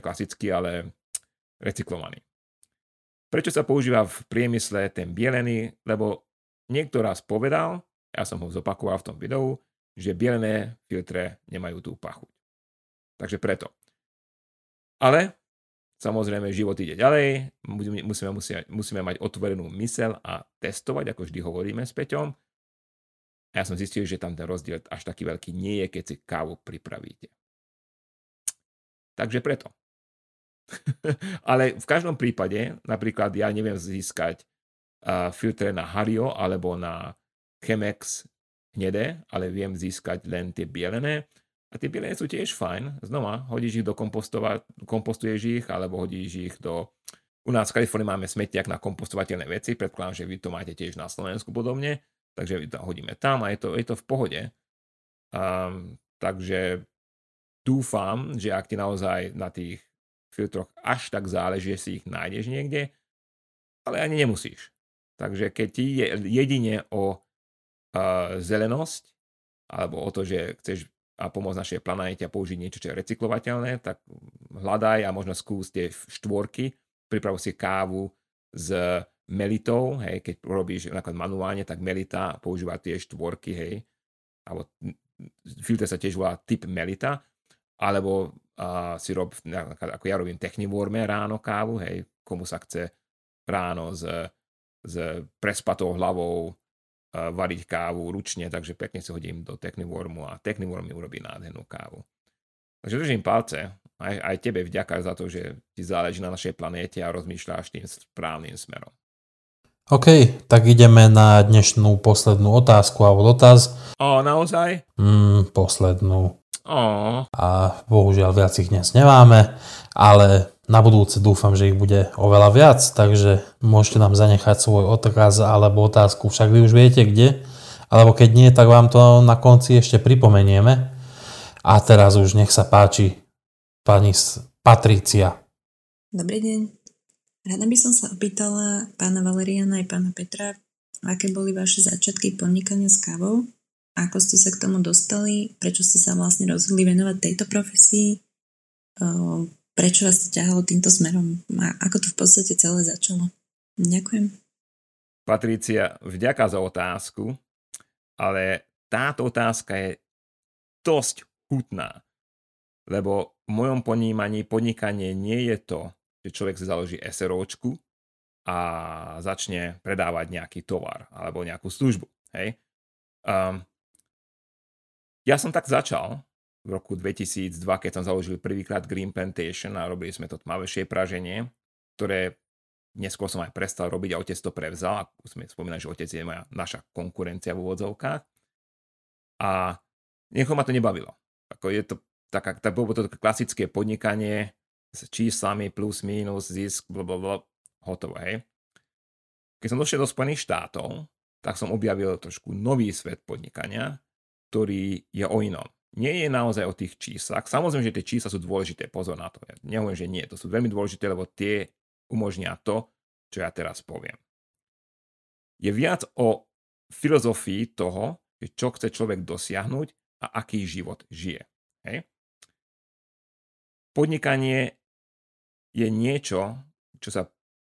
klasický, ale recyklovaný. Prečo sa používa v priemysle ten bielený? Lebo niekto raz povedal, ja som ho zopakoval v tom videu, že bielené filtre nemajú tú pachuť. Takže preto. Ale samozrejme, život ide ďalej, musíme mať otvorenú myseľ a testovať, ako vždy hovoríme s Peťom. A ja som zistil, že tam ten rozdiel až taký veľký nie je, keď si kávu pripravíte. Takže preto. Ale v každom prípade, napríklad ja neviem získať filtre na Hario alebo na Chemex hnedé, ale viem získať len tie bielené. A tie bielené sú tiež fajn. Znova, hodíš ich do kompostuješ ich, alebo hodíš ich do... U nás v Kalifornii máme smetiak na kompostovateľné veci, predpokladám, že vy to máte tiež na Slovensku podobne, takže hodíme tam a je to v pohode. Takže dúfam, že ak ti naozaj na tých filtroch až tak záleží, že si ich nájdeš niekde, ale ani nemusíš. Takže keď ti je jedine o zelenosť, alebo o to, že chceš a pomôcť našej planete a použiť niečo, čo je recyklovateľné, tak hľadaj a možno skús tie 4, priprav si kávu s melitou, hej, keď robíš napríklad manuálne, tak melita používa tie 4, hej, alebo filter sa tiež volá typ melita, alebo si rob, ako ja robím Technivorme ráno kávu, hej, komu sa chce ráno s prespatou hlavou variť kávu ručne, takže pekne si hodím do Technivormu a Technivorm mi urobí nádhernú kávu. Takže držím palce, aj tebe vďaka za to, že ti záleží na našej planéte a rozmýšľaš tým správnym smerom. OK, tak ideme na dnešnú poslednú otázku alebo dotaz. Naozaj? Poslednú. A bohužiaľ viac ich dnes nemáme, ale na budúce dúfam, že ich bude oveľa viac, takže môžete nám zanechať svoj odkaz alebo otázku, však vy už viete kde, alebo keď nie, tak vám to na konci ešte pripomenieme. A teraz už nech sa páči pani Patricia. Dobrý deň. Rada by som sa opýtala pána Valeriana aj pána Petra, aké boli vaše začiatky podnikania s kávou, ako ste sa k tomu dostali, prečo ste sa vlastne rozhodli venovať tejto profesii, prečo vás to ťahalo týmto smerom a ako to v podstate celé začalo. Ďakujem. Patricia, vďaka za otázku, ale táto otázka je dosť hutná, lebo v mojom ponímaní podnikanie nie je to, že človek si založí SROčku a začne predávať nejaký tovar alebo nejakú službu. Hej? Ja som tak začal v roku 2002, keď som založil prvýkrát Green Plantation a robili sme to tmavejšie praženie, ktoré neskôr som aj prestal robiť a otec to prevzal. Už sme spomínali, že otec je naša konkurencia v úvodzovkách. A niekoho ma to nebavilo. Ako je to bolo to také klasické podnikanie s číslami, plus, mínus, zisk, blablabla, hotovo, hej. Keď som došiel do Spojených štátov, tak som objavil trošku nový svet podnikania, ktorý je o inom. nie je naozaj o tých číslach. Samozrejme, že tie čísla sú dôležité, pozor na to. Ja nehovorím, že nie, to sú veľmi dôležité, lebo tie umožnia to, čo ja teraz poviem. Je viac o filozofii toho, čo chce človek dosiahnuť a aký život žije. Hej. Podnikanie je niečo, čo sa v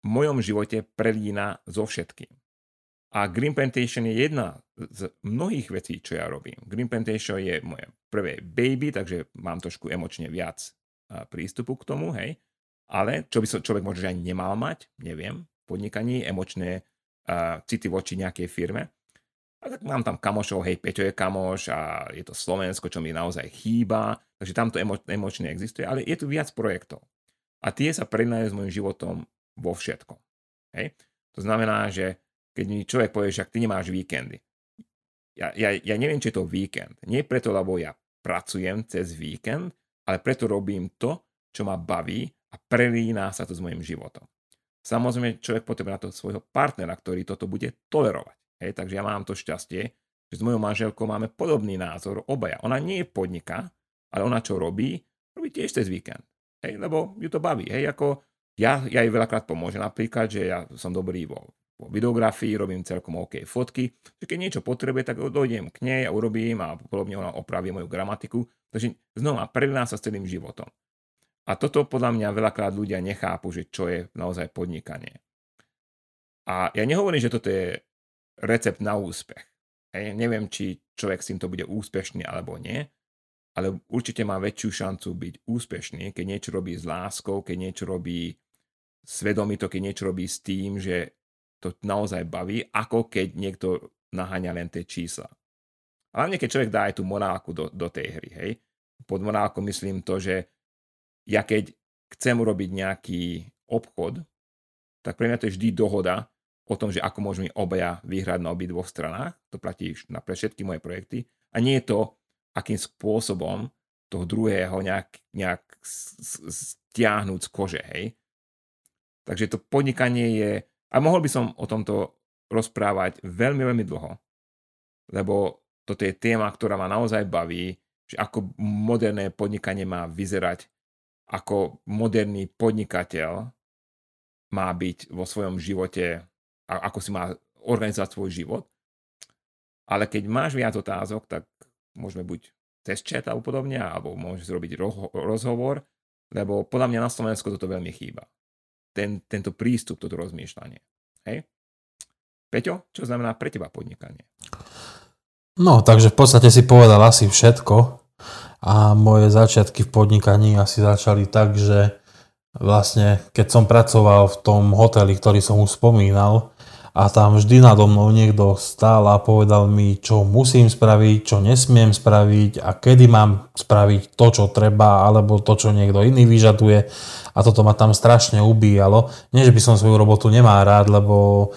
mojom živote prelína so všetkým. A Green Plantation je jedna z mnohých vecí, čo ja robím. Green Plantation je moje prvé baby, takže mám trošku emočne viac prístupu k tomu, hej. Ale čo by som človek možno ani nemal mať, neviem, podnikanie, emočné city voči nejakej firme. A tak mám tam kamošov, hej, Peťo je kamoš a je to Slovensko, čo mi naozaj chýba, takže tam to emočne existuje, ale je tu viac projektov. A tie sa prelínajú s môjim životom vo všetko. Hej. To znamená, že keď mi človek povie, že ty nemáš víkendy. Ja neviem, či je to víkend. Nie preto, lebo ja pracujem cez víkend, ale preto robím to, čo ma baví a prelíná sa to s mojim životom. Samozrejme, človek potrebuje na to svojho partnera, ktorý toto bude tolerovať. Hej, takže ja mám to šťastie, že s mojou manželkou máme podobný názor obaja. Ona nie podniká, ale ona čo robí tiež cez víkend. Hej, lebo ju to baví. Hej, ako ja jej veľakrát pomôžem. Napríklad, že ja som dobrý vo videografii, robím celkom OK fotky. Keď niečo potrebuje, tak dojdem k nej a urobím a podobne ona opraví moju gramatiku. Takže znova prelína sa s celým životom. A toto podľa mňa veľakrát ľudia nechápu, že čo je naozaj podnikanie. A ja nehovorím, že toto je recept na úspech. Hej, neviem, či človek s týmto bude úspešný alebo nie, ale určite má väčšiu šancu byť úspešný, keď niečo robí s láskou, keď niečo robí svedomito, keď niečo robí s tým, že to naozaj baví, ako keď niekto naháňa len tie čísla. Hlavne, keď človek dá aj tú morálku do tej hry. Hej. Pod morálkou myslím to, že ja keď chcem urobiť nejaký obchod, tak pre mňa to je vždy dohoda o tom, že ako môžeme obaja vyhrať na obidvoch stranách. To platí na pre všetky moje projekty. A nie je to, akým spôsobom toho druhého nejak stiahnuť z kože. Hej. Takže to podnikanie je... A mohol by som o tomto rozprávať veľmi, veľmi dlho, lebo toto je téma, ktorá ma naozaj baví, že ako moderné podnikanie má vyzerať, ako moderný podnikateľ má byť vo svojom živote a ako si má organizovať svoj život. Ale keď máš viac otázok, tak môžeme buď cez chat alebo podobne, alebo môžeš zrobiť rozhovor, lebo podľa mňa na Slovensku toto veľmi chýba. Tento prístup, toto rozmýšľanie. Hej? Peťo, čo znamená pre teba podnikanie? No, takže v podstate si povedal asi všetko a moje začiatky v podnikaní asi začali tak, že vlastne, keď som pracoval v tom hoteli, ktorý som už spomínal, a tam vždy nado mnou niekto stál a povedal mi, čo musím spraviť, čo nesmiem spraviť a kedy mám spraviť to, čo treba, alebo to, čo niekto iný vyžaduje. A toto ma tam strašne ubíjalo. Nie, že by som svoju robotu nemal rád, lebo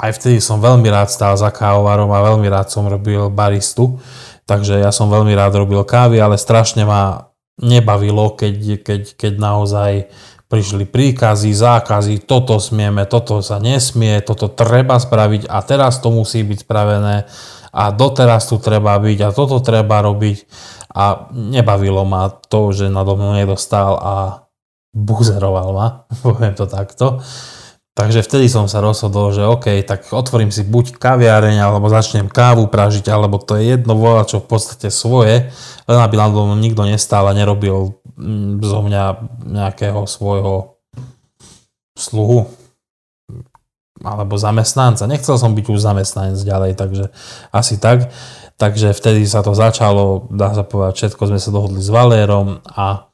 aj vtedy som veľmi rád stál za kávovarom a veľmi rád som robil baristu. Takže ja som veľmi rád robil kávy, ale strašne ma nebavilo, keď naozaj prišli príkazy, zákazy, toto smieme, toto sa nesmie, toto treba spraviť a teraz to musí byť spravené a doteraz tu treba byť a toto treba robiť a nebavilo ma to, že nado mnou nedostal a buzeroval ma, poviem to takto. Takže vtedy som sa rozhodol, že OK, tak otvorím si buď kaviareň, alebo začnem kávu pražiť, alebo to je jedno voľa, čo v podstate svoje, len aby na mnou nikto nestal a nerobil zo mňa nejakého svojho sluhu alebo zamestnanca. Nechcel som byť už zamestnanec ďalej, takže asi tak. Takže vtedy sa to začalo, dá sa povedať, všetko sme sa dohodli s Valérom a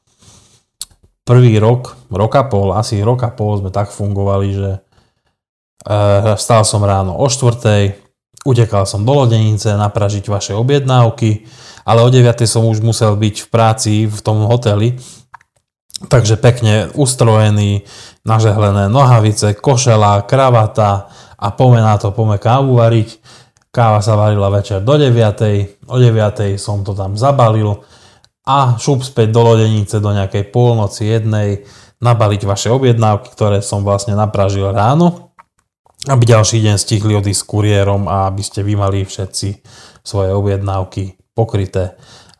prvý rok a pol sme tak fungovali, že vstal som ráno o 4:00, utekal som do lodenice napražiť vaše objednávky, ale o 9:00 som už musel byť v práci v tom hoteli, takže pekne ustrojený, nažehlené nohavice, košela, kravata a pome kávu variť. Káva sa varila večer do 9:00, o 9:00 som to tam zabalil a šup späť do lodenice do nejakej polnoci 1:00 nabaliť vaše objednávky, ktoré som vlastne napražil ráno, aby ďalší deň stihli odísť s kuriérom a aby ste vy mali všetci svoje objednávky pokryté.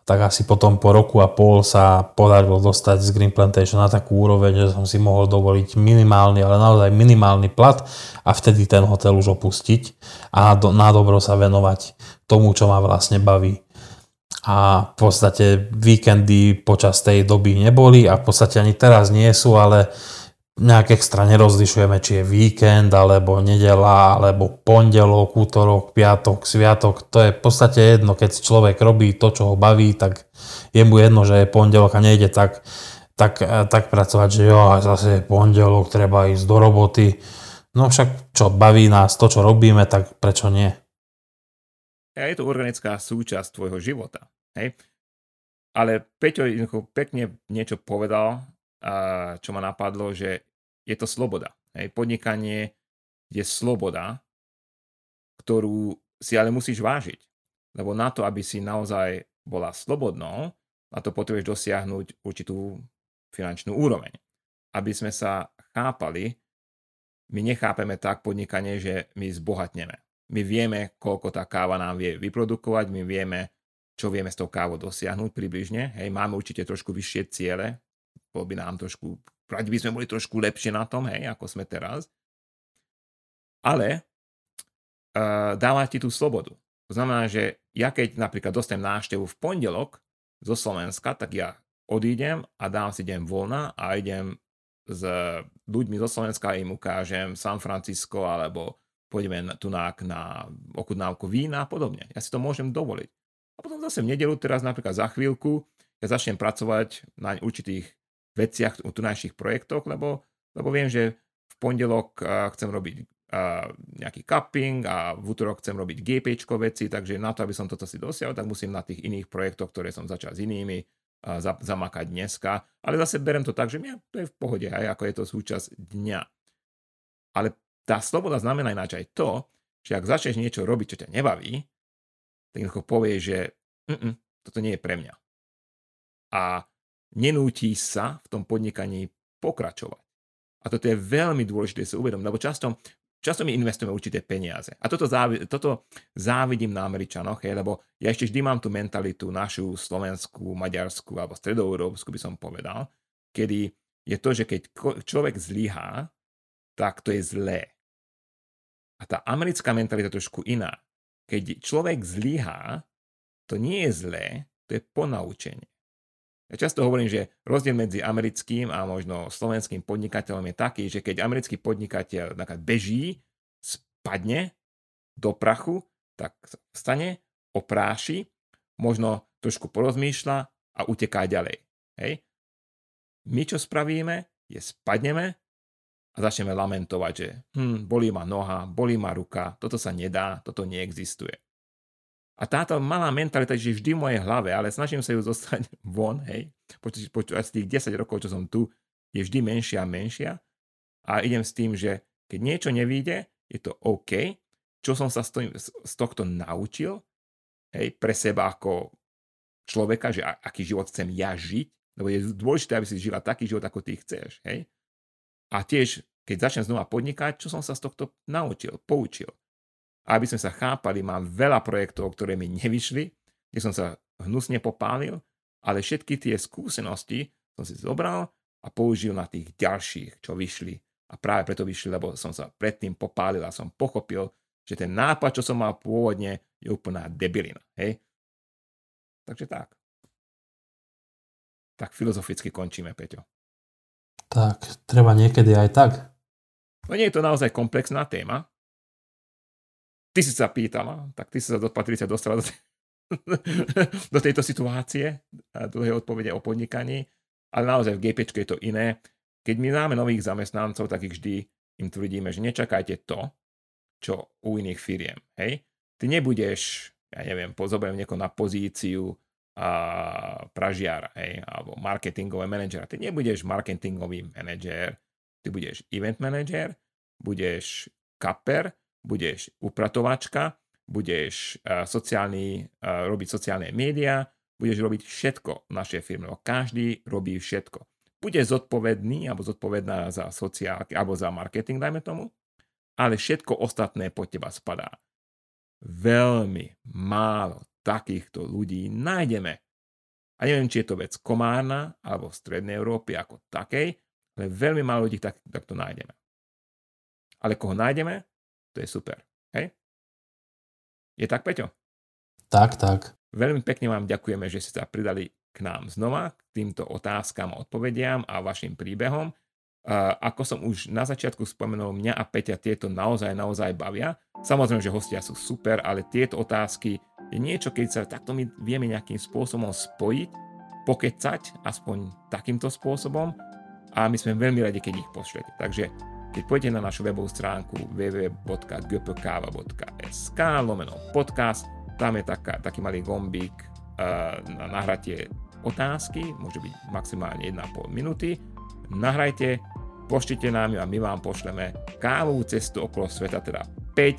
tak asi potom po roku a pol sa podarilo dostať z Green Plantation na takú úroveň, že som si mohol dovoliť minimálny, ale naozaj minimálny plat a vtedy ten hotel už opustiť a na dobro sa venovať tomu, čo ma vlastne baví. A v podstate víkendy počas tej doby neboli a v podstate ani teraz nie sú, ale nejak extra nerozlišujeme, či je víkend, alebo nedeľa, alebo pondelok, útorok, piatok, sviatok. To je v podstate jedno, keď človek robí to, čo ho baví, tak je mu jedno, že je pondelok a nejde tak pracovať, že jo, zase je pondelok, treba ísť do roboty. No však čo, baví nás to, čo robíme, tak prečo nie? A je to organická súčasť tvojho života. Hej? Ale Peťo pekne niečo povedal, čo ma napadlo, že je to sloboda. Hej. Podnikanie je sloboda, ktorú si ale musíš vážiť. Lebo na to, aby si naozaj bola slobodnou, na to potrebuješ dosiahnuť určitú finančnú úroveň. Aby sme sa chápali, my nechápeme tak podnikanie, že my zbohatneme. My vieme, koľko tá káva nám vie vyprodukovať, my vieme, čo vieme s tou kávou dosiahnuť približne. Hej, máme určite trošku vyššie ciele, bol by nám trošku, radi by sme boli trošku lepšie na tom, hej, ako sme teraz. Ale dáva ti tú slobodu. To znamená, že ja keď napríklad dostanem návštevu v pondelok zo Slovenska, tak ja odídem a dám si deň voľna a idem s ľuďmi zo Slovenska, im ukážem San Francisco alebo pôjdeme tu na ochutnávku vína a podobne. Ja si to môžem dovoliť. A potom zase v nedeľu, teraz napríklad za chvíľku, ja začnem pracovať na určitých veciach, o tunajších projektoch, lebo viem, že v pondelok chcem robiť nejaký cupping a v útorok chcem robiť GPčko veci, takže na to, aby som toto si dosiahol, tak musím na tých iných projektoch, ktoré som začal s inými, zamakať dneska. Ale zase berem to tak, že mňa to je v pohode, aj ako je to súčasť dňa. Ale tá sloboda znamená ináč aj to, že ak začneš niečo robiť, čo ťa nebaví, tak jednoducho povieš, že toto nie je pre mňa. A nenúti sa v tom podnikaní pokračovať. A toto je veľmi dôležité si uvedomiť, lebo často my investujeme určité peniaze. A toto závidím na Američanoch, lebo ja ešte vždy mám tú mentalitu našu slovenskú, maďarskú alebo stredoeurópsku by som povedal, kedy je to, že keď človek zlyhá, tak to je zlé. A tá americká mentalita je trošku iná. Keď človek zlyhá, to nie je zlé, to je ponaučenie. Ja často hovorím, že rozdiel medzi americkým a možno slovenským podnikateľom je taký, že keď americký podnikateľ beží, spadne do prachu, tak vstane, opráši, možno trošku porozmýšľa a uteká ďalej. Hej. My čo spravíme, je spadneme a začneme lamentovať, že bolí ma noha, bolí ma ruka, toto sa nedá, toto neexistuje. A táto malá mentalita je vždy v mojej hlave, ale snažím sa ju zostať von, hej. Počas tých 10 rokov, čo som tu, je vždy menšia a menšia. A idem s tým, že keď niečo nevíde, je to OK. Čo som sa z tohto naučil, hej, pre seba ako človeka, že aký život chcem ja žiť, lebo je dôležité, aby si žila taký život, ako ty chceš, hej. A tiež, keď začnem znova podnikať, čo som sa z tohto naučil, poučil. Aby sme sa chápali, mám veľa projektov, ktoré mi nevyšli, kde som sa hnusne popálil, ale všetky tie skúsenosti som si zobral a použil na tých ďalších, čo vyšli. A práve preto vyšli, lebo som sa predtým popálil a som pochopil, že ten nápad, čo som mal pôvodne, je úplná debilina. Hej? Takže tak. Tak filozoficky končíme, Peťo. Tak, treba niekedy aj tak. No nie je to naozaj komplexná téma. Ty si sa pýtala, tak ty si sa, Patricia, dostala do tejto situácie, do tej odpovede o podnikaní, ale naozaj v GPčke je to iné. Keď my máme nových zamestnancov, tak ich vždy im tvrdíme, že nečakajte to, čo u iných firiem. Hej? Ty nebudeš, ja neviem, zoberiem niekoho na pozíciu pražiara, hej? Alebo marketingového manažera. Ty nebudeš marketingový manažer, ty budeš event manažer, budeš kaper, budeš upratovačka, budeš robiť sociálne médiá, budeš robiť všetko v našej firme, lebo každý robí všetko. Bude zodpovedný alebo zodpovedná za sociálky alebo za marketing, dajme tomu, ale všetko ostatné pod teba spadá. Veľmi málo takýchto ľudí nájdeme, A neviem, či je to vec Komárna alebo Strednej Európy ako takej, ale veľmi málo ľudí takto nájdeme. Ale koho nájdeme, to je super. Hej? Je tak, Peťo? Tak. Veľmi pekne vám ďakujeme, že ste sa pridali k nám znova, k týmto otázkam, odpovediam a vašim príbehom. Ako som už na začiatku spomenul, mňa a Peťa tieto naozaj bavia. Samozrejme, že hostia sú super, ale tieto otázky je niečo, keď sa takto my vieme nejakým spôsobom spojiť, pokecať, aspoň takýmto spôsobom, a my sme veľmi radi, keď ich pošlete. Takže keď pôjdete na našu webovú stránku www.gpkava.sk/podcast, tam je taký malý gombík na nahratie otázky, môže byť maximálne 1,5 minúty. Nahrajte, pošlite nám ju a my vám pošleme kávovú cestu okolo sveta, teda 5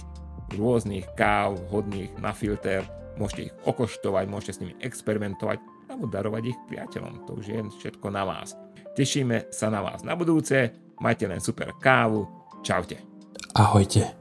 rôznych káv hodných na filter. Môžete ich okoštovať, môžete s nimi experimentovať alebo darovať ich priateľom. To už je všetko na vás. Tešíme sa na vás na budúce. Majte len super kávu. Čaute. Ahojte.